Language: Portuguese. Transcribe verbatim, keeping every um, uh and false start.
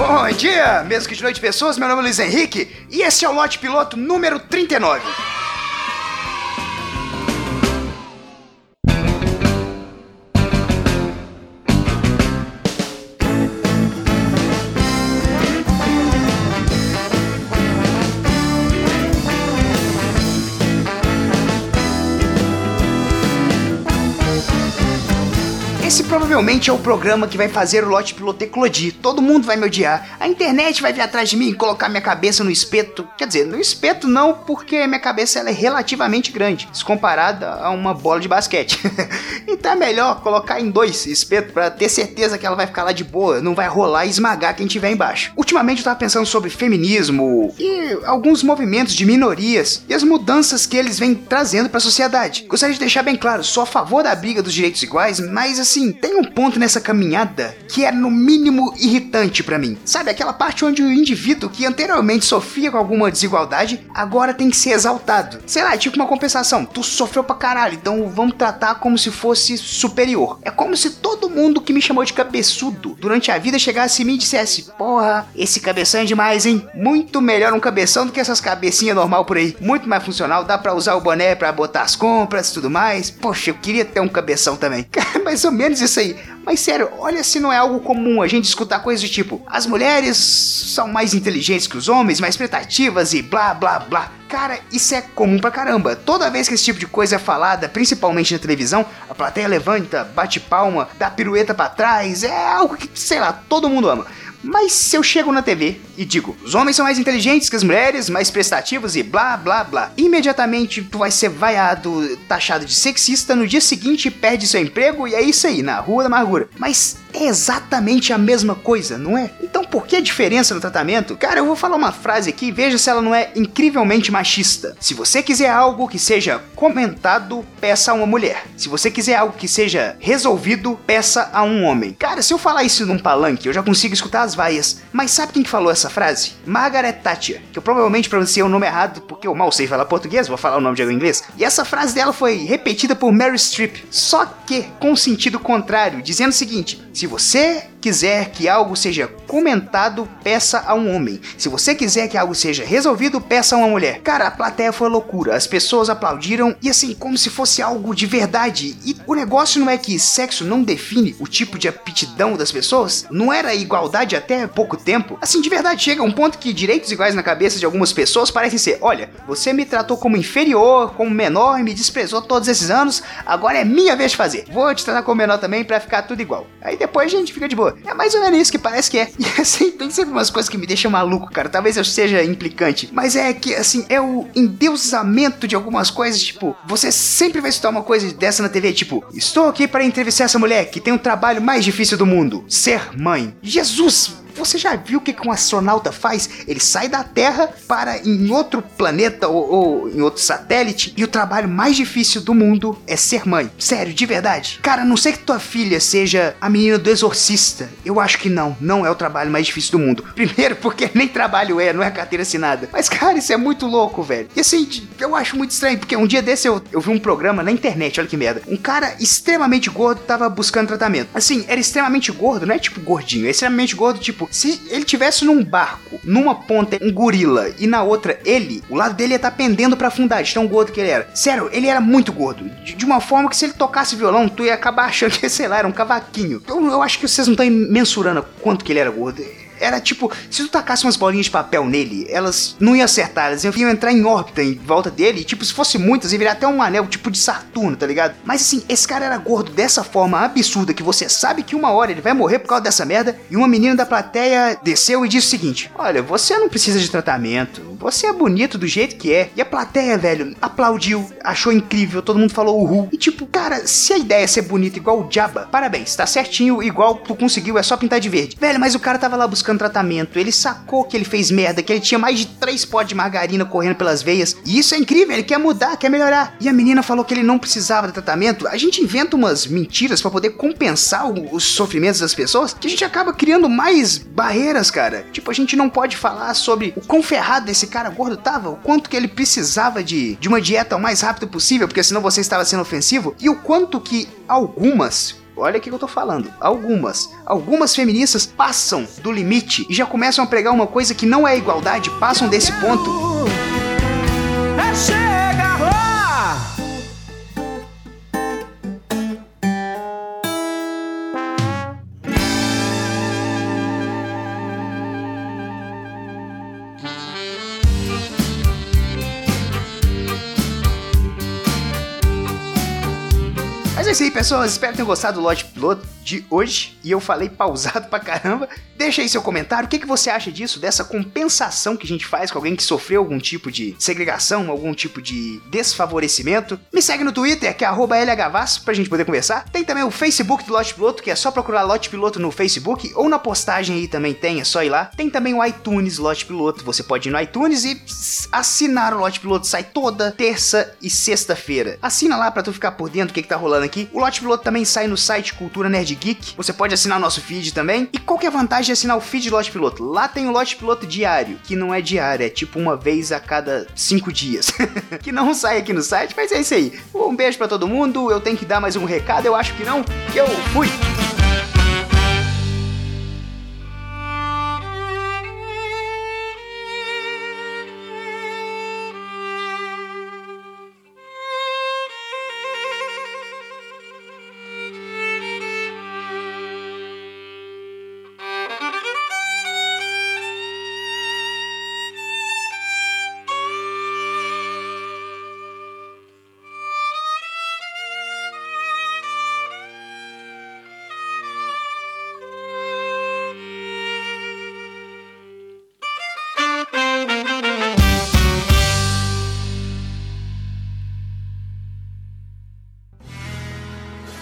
Bom dia, mesmo que de noite, pessoas. Meu nome é Luiz Henrique e esse é o Lote Piloto número trinta e nove. Esse provavelmente é o programa que vai fazer o Lote Piloto eclodir. Todo mundo vai me odiar. A internet vai vir atrás de mim e colocar minha cabeça no espeto. Quer dizer, no espeto não, porque minha cabeça ela é relativamente grande, se comparada a uma bola de basquete. Então é melhor colocar em dois espetos pra ter certeza que ela vai ficar lá de boa, não vai rolar e esmagar quem tiver embaixo. Ultimamente eu tava pensando sobre feminismo e alguns movimentos de minorias e as mudanças que eles vêm trazendo pra sociedade. Gostaria de deixar bem claro, sou a favor da briga dos direitos iguais, mas assim, tem um ponto nessa caminhada que é no mínimo irritante pra mim. Sabe, aquela parte onde o indivíduo que anteriormente sofria com alguma desigualdade agora tem que ser exaltado. Sei lá, é tipo uma compensação. Tu sofreu pra caralho, então vamos tratar como se fosse superior. É como se todo mundo que me chamou de cabeçudo durante a vida chegasse em mim e dissesse: porra, esse cabeção é demais, hein? Muito melhor um cabeção do que essas cabecinhas normal por aí. Muito mais funcional, dá pra usar o boné pra botar as compras e tudo mais. Poxa, eu queria ter um cabeção também. Mais ou menos isso aí. Mas sério, olha se não é algo comum a gente escutar coisas do tipo: as mulheres são mais inteligentes que os homens, mais prestativas e blá blá blá. Cara, isso é comum pra caramba. Toda vez que esse tipo de coisa é falada, principalmente na televisão, a plateia levanta, bate palma, dá pirueta pra trás. É algo que, sei lá, todo mundo ama. Mas se eu chego na T V e digo: os homens são mais inteligentes que as mulheres, mais prestativos e blá blá blá, imediatamente tu vai ser vaiado, taxado de sexista, no dia seguinte perde seu emprego e é isso aí, na rua da amargura. Mas é exatamente a mesma coisa, não é? Então por que a diferença no tratamento? Cara, eu vou falar uma frase aqui, veja se ela não é incrivelmente machista. Se você quiser algo que seja comentado, peça a uma mulher. Se você quiser algo que seja resolvido, peça a um homem. Cara, se eu falar isso num palanque, eu já consigo escutar as vaias. Mas sabe quem que falou essa frase? Margaret Thatcher, que eu provavelmente pronunciei o nome errado, porque eu mal sei falar português, vou falar o nome de alguém em inglês. E essa frase dela foi repetida por Mary Strip, só que com sentido contrário, dizendo o seguinte: se você quiser que algo seja comentado, peça a um homem. Se você quiser que algo seja resolvido, peça a uma mulher. Cara, a plateia foi loucura, as pessoas aplaudiram e assim, como se fosse algo de verdade. E o negócio não é que sexo não define o tipo de aptidão das pessoas? Não era igualdade até pouco tempo? Assim, de verdade, chega um ponto que direitos iguais na cabeça de algumas pessoas parecem ser: olha, você me tratou como inferior, como menor e me desprezou todos esses anos, agora é minha vez de fazer. Vou te tratar como menor também pra ficar tudo igual. Aí depois a gente fica de boa. É mais ou menos isso que parece que é. E assim, tem sempre umas coisas que me deixam maluco, cara. Talvez eu seja implicante, mas é que, assim, é o endeusamento de algumas coisas. Tipo, você sempre vai escutar uma coisa dessa na T V, tipo: estou aqui para entrevistar essa mulher que tem o trabalho mais difícil do mundo, ser mãe. Jesus! Você já viu o que um astronauta faz? Ele sai da Terra para em outro planeta ou, ou em outro satélite, e o trabalho mais difícil do mundo é ser mãe. Sério, de verdade. Cara, a não ser que tua filha seja a menina do Exorcista, eu acho que não. Não é o trabalho mais difícil do mundo. Primeiro, porque nem trabalho é, não é carteira assinada. Mas, cara, isso é muito louco, velho. E assim, eu acho muito estranho, porque um dia desse eu, eu vi um programa na internet, olha que merda. Um cara extremamente gordo tava buscando tratamento. Assim, era extremamente gordo, não é tipo gordinho, é extremamente gordo, tipo, se ele tivesse num barco, numa ponta um gorila e na outra ele, o lado dele ia estar pendendo pra afundar, de tão gordo que ele era. Sério, ele era muito gordo, de, de uma forma que se ele tocasse violão, tu ia acabar achando que, sei lá, era um cavaquinho. Eu, eu acho que vocês não estão mensurando quanto que ele era gordo. Era tipo, se tu tacasse umas bolinhas de papel nele, elas não iam acertar, elas iam entrar em órbita em volta dele, e tipo, se fosse muitas, ia virar até um anel, tipo de Saturno, tá ligado? Mas assim, esse cara era gordo dessa forma absurda que você sabe que uma hora ele vai morrer por causa dessa merda, e uma menina da plateia desceu e disse o seguinte: olha, você não precisa de tratamento, você é bonito do jeito que é. E a plateia, velho, aplaudiu, achou incrível, todo mundo falou uhul. E tipo, cara, se a ideia é ser bonito igual o Jabba, parabéns, tá certinho, igual tu conseguiu, é só pintar de verde. Velho, mas o cara tava lá buscando tratamento, ele sacou que ele fez merda, que ele tinha mais de três potes de margarina correndo pelas veias, e isso é incrível, ele quer mudar, quer melhorar. E a menina falou que ele não precisava de tratamento. A gente inventa umas mentiras pra poder compensar o, os sofrimentos das pessoas, que a gente acaba criando mais barreiras, cara. Tipo, a gente não pode falar sobre o quão ferrado esse cara gordo tava, o quanto que ele precisava de, de uma dieta o mais rápido possível, porque senão você estava sendo ofensivo, e o quanto que algumas olha o que eu tô falando, algumas, algumas feministas passam do limite e já começam a pregar uma coisa que não é igualdade, passam desse ponto. É chega lá! É isso aí, pessoas, espero que tenham gostado do Lote Piloto de hoje, e eu falei pausado pra caramba. Deixa aí seu comentário, o que, que você acha disso, dessa compensação que a gente faz com alguém que sofreu algum tipo de segregação, algum tipo de desfavorecimento. Me segue no Twitter, que é arroba L H V A S, pra gente poder conversar. Tem também o Facebook do Lote Piloto, que é só procurar Lote Piloto no Facebook, ou na postagem aí também tem, é só ir lá. Tem também o iTunes Lote Piloto, você pode ir no iTunes e assinar o Lote Piloto, sai toda terça e sexta-feira. Assina lá pra tu ficar por dentro do que, que tá rolando aqui. O Lote Piloto também sai no site Cultura Nerd Geek. Você pode assinar o nosso feed também. E qual que é a vantagem de assinar o feed do Lote Piloto? Lá tem o Lote Piloto diário, que não é diário, é tipo uma vez a cada cinco dias. Que não sai aqui no site, mas é isso aí. Um beijo pra todo mundo. Eu tenho que dar mais um recado, eu acho que não. Que eu fui!